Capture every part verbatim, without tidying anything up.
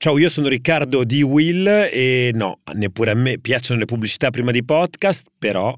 Ciao, io sono Riccardo di Will e no, neppure a me piacciono le pubblicità prima di podcast, però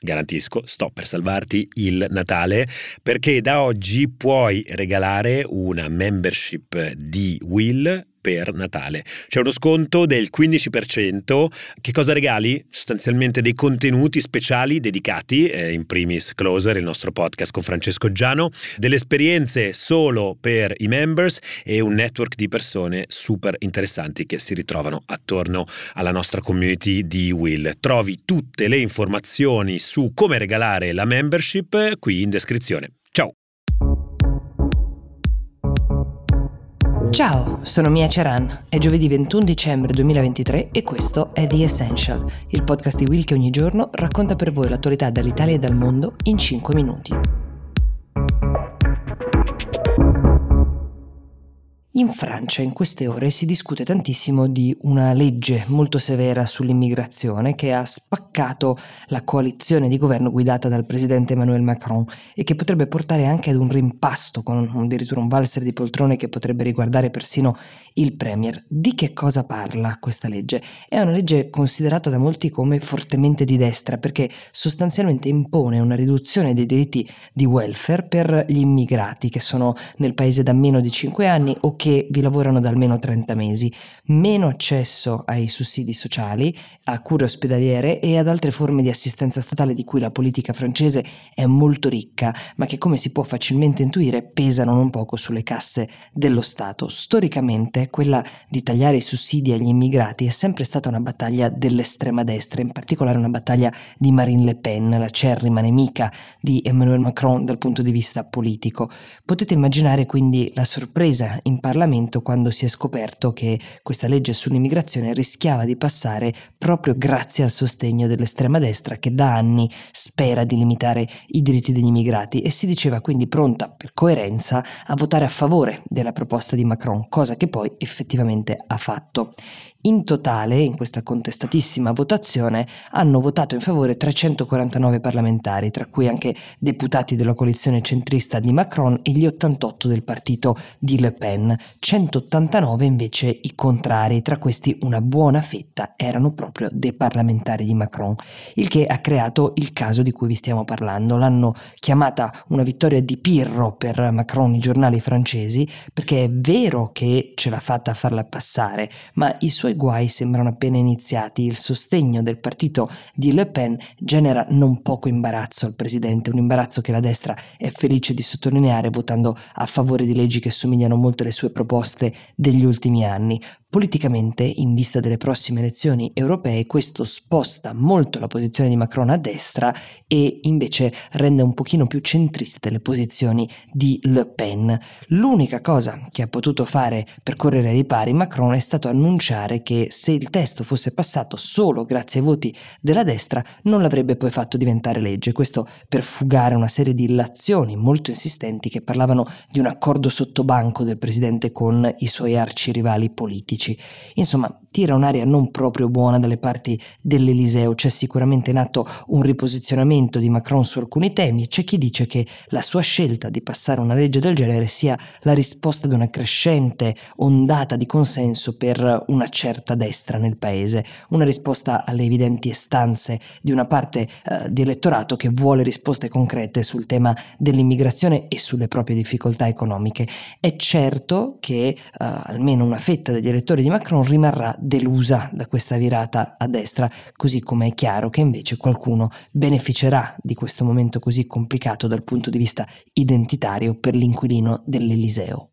garantisco, sto per salvarti il Natale perché da oggi puoi regalare una membership di Will per Natale. C'è uno sconto del quindici per cento. Che cosa regali? Sostanzialmente dei contenuti speciali dedicati, eh, in primis Closer, il nostro podcast con Francesco Giano, delle esperienze solo per i members e un network di persone super interessanti che si ritrovano attorno alla nostra community di Will. Trovi tutte le informazioni su come regalare la membership qui in descrizione. Ciao! Ciao, sono Mia Ceran, è giovedì ventuno dicembre duemilaventitré e questo è The Essential, il podcast di Will che ogni giorno racconta per voi l'attualità dall'Italia e dal mondo in cinque minuti. In Francia in queste ore si discute tantissimo di una legge molto severa sull'immigrazione che ha spaccato la coalizione di governo guidata dal presidente Emmanuel Macron e che potrebbe portare anche ad un rimpasto con addirittura un valzer di poltrone che potrebbe riguardare persino il premier. Di che cosa parla questa legge? È una legge considerata da molti come fortemente di destra perché sostanzialmente impone una riduzione dei diritti di welfare per gli immigrati che sono nel paese da meno di cinque anni o che che vi lavorano da almeno trenta mesi, meno accesso ai sussidi sociali, a cure ospedaliere e ad altre forme di assistenza statale di cui la politica francese è molto ricca, ma che, come si può facilmente intuire, pesano non poco sulle casse dello Stato. Storicamente quella di tagliare i sussidi agli immigrati è sempre stata una battaglia dell'estrema destra, in particolare una battaglia di Marine Le Pen, la acerrima nemica di Emmanuel Macron dal punto di vista politico. Potete immaginare quindi la sorpresa in Parlamento quando si è scoperto che questa legge sull'immigrazione rischiava di passare proprio grazie al sostegno dell'estrema destra che da anni spera di limitare i diritti degli immigrati e si diceva quindi pronta per coerenza a votare a favore della proposta di Macron, cosa che poi effettivamente ha fatto. In totale, in questa contestatissima votazione, hanno votato in favore trecentoquarantanove parlamentari, tra cui anche deputati della coalizione centrista di Macron e gli ottantotto del partito di Le Pen. centottantanove invece i contrari, tra questi una buona fetta erano proprio dei parlamentari di Macron, il che ha creato il caso di cui vi stiamo parlando. L'hanno chiamata una vittoria di Pirro per Macron i giornali francesi, perché è vero che ce l'ha fatta a farla passare, ma i suoi guai sembrano appena iniziati. Il sostegno del partito di Le Pen genera non poco imbarazzo al presidente, un imbarazzo che la destra è felice di sottolineare votando a favore di leggi che somigliano molto alle sue proposte degli ultimi anni. Politicamente, in vista delle prossime elezioni europee, questo sposta molto la posizione di Macron a destra e invece rende un pochino più centriste le posizioni di Le Pen. L'unica cosa che ha potuto fare per correre ai ripari Macron è stato annunciare che se il testo fosse passato solo grazie ai voti della destra non l'avrebbe poi fatto diventare legge. Questo per fugare una serie di illazioni molto insistenti che parlavano di un accordo sottobanco del presidente con i suoi arcirivali politici. Insomma, tira un'aria non proprio buona dalle parti dell'Eliseo. C'è sicuramente in atto un riposizionamento di Macron su alcuni temi e c'è chi dice che la sua scelta di passare una legge del genere sia la risposta ad una crescente ondata di consenso per una certa destra nel paese, una risposta alle evidenti istanze di una parte eh, di elettorato che vuole risposte concrete sul tema dell'immigrazione e sulle proprie difficoltà economiche. È certo che eh, almeno una fetta degli elettori di Macron rimarrà delusa da questa virata a destra, così come è chiaro che invece qualcuno beneficerà di questo momento così complicato dal punto di vista identitario per l'inquilino dell'Eliseo.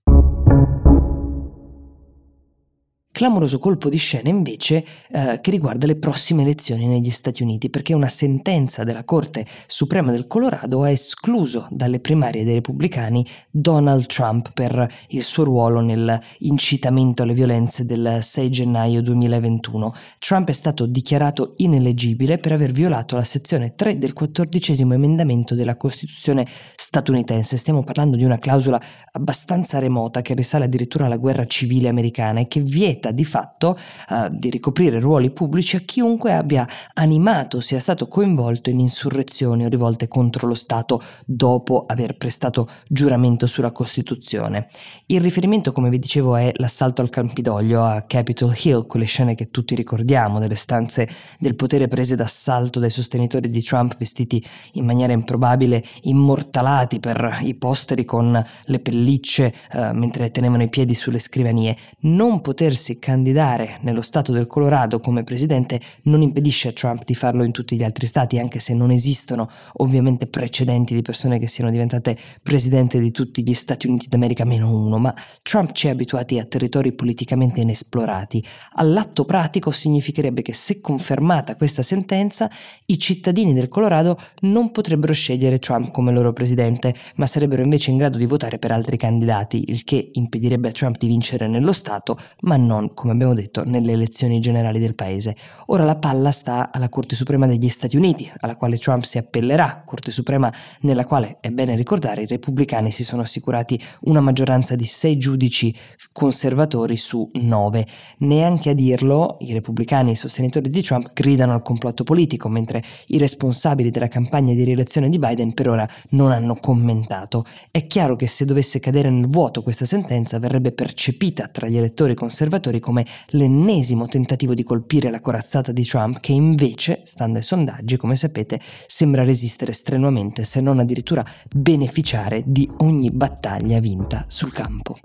Clamoroso colpo di scena invece eh, che riguarda le prossime elezioni negli Stati Uniti, perché una sentenza della Corte Suprema del Colorado ha escluso dalle primarie dei repubblicani Donald Trump per il suo ruolo nell'incitamento alle violenze del sei gennaio duemilaventuno. Trump è stato dichiarato ineleggibile per aver violato la sezione tre del quattordicesimo emendamento della Costituzione statunitense. Stiamo parlando di una clausola abbastanza remota che risale addirittura alla guerra civile americana e che vieta consenta di fatto eh, di ricoprire ruoli pubblici a chiunque abbia animato o sia stato coinvolto in insurrezioni o rivolte contro lo Stato dopo aver prestato giuramento sulla Costituzione. Il riferimento, come vi dicevo, è l'assalto al Campidoglio a Capitol Hill, quelle scene che tutti ricordiamo delle stanze del potere prese d'assalto dai sostenitori di Trump vestiti in maniera improbabile, immortalati per i posteri con le pellicce eh, mentre tenevano i piedi sulle scrivanie. Non potersi candidare nello stato del Colorado come presidente non impedisce a Trump di farlo in tutti gli altri stati, anche se non esistono ovviamente precedenti di persone che siano diventate presidente di tutti gli Stati Uniti d'America meno uno, ma Trump ci ha abituati a territori politicamente inesplorati. All'atto pratico significherebbe che, se confermata questa sentenza, i cittadini del Colorado non potrebbero scegliere Trump come loro presidente, ma sarebbero invece in grado di votare per altri candidati, il che impedirebbe a Trump di vincere nello Stato, ma non, come abbiamo detto, nelle elezioni generali del paese. Ora la palla sta alla Corte Suprema degli Stati Uniti, alla quale Trump si appellerà, Corte Suprema nella quale, è bene ricordare, i repubblicani si sono assicurati una maggioranza di sei giudici conservatori su nove. Neanche a dirlo, i repubblicani e i sostenitori di Trump gridano al complotto politico, mentre i responsabili della campagna di rielezione di Biden per ora non hanno commentato. È chiaro che se dovesse cadere nel vuoto questa sentenza verrebbe percepita tra gli elettori conservatori come l'ennesimo tentativo di colpire la corazzata di Trump, che invece, stando ai sondaggi, come sapete, sembra resistere strenuamente, se non addirittura beneficiare di ogni battaglia vinta sul campo.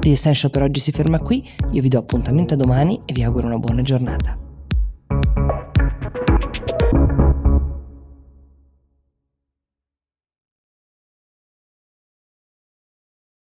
The Essential per oggi si ferma qui, io vi do appuntamento a domani e vi auguro una buona giornata.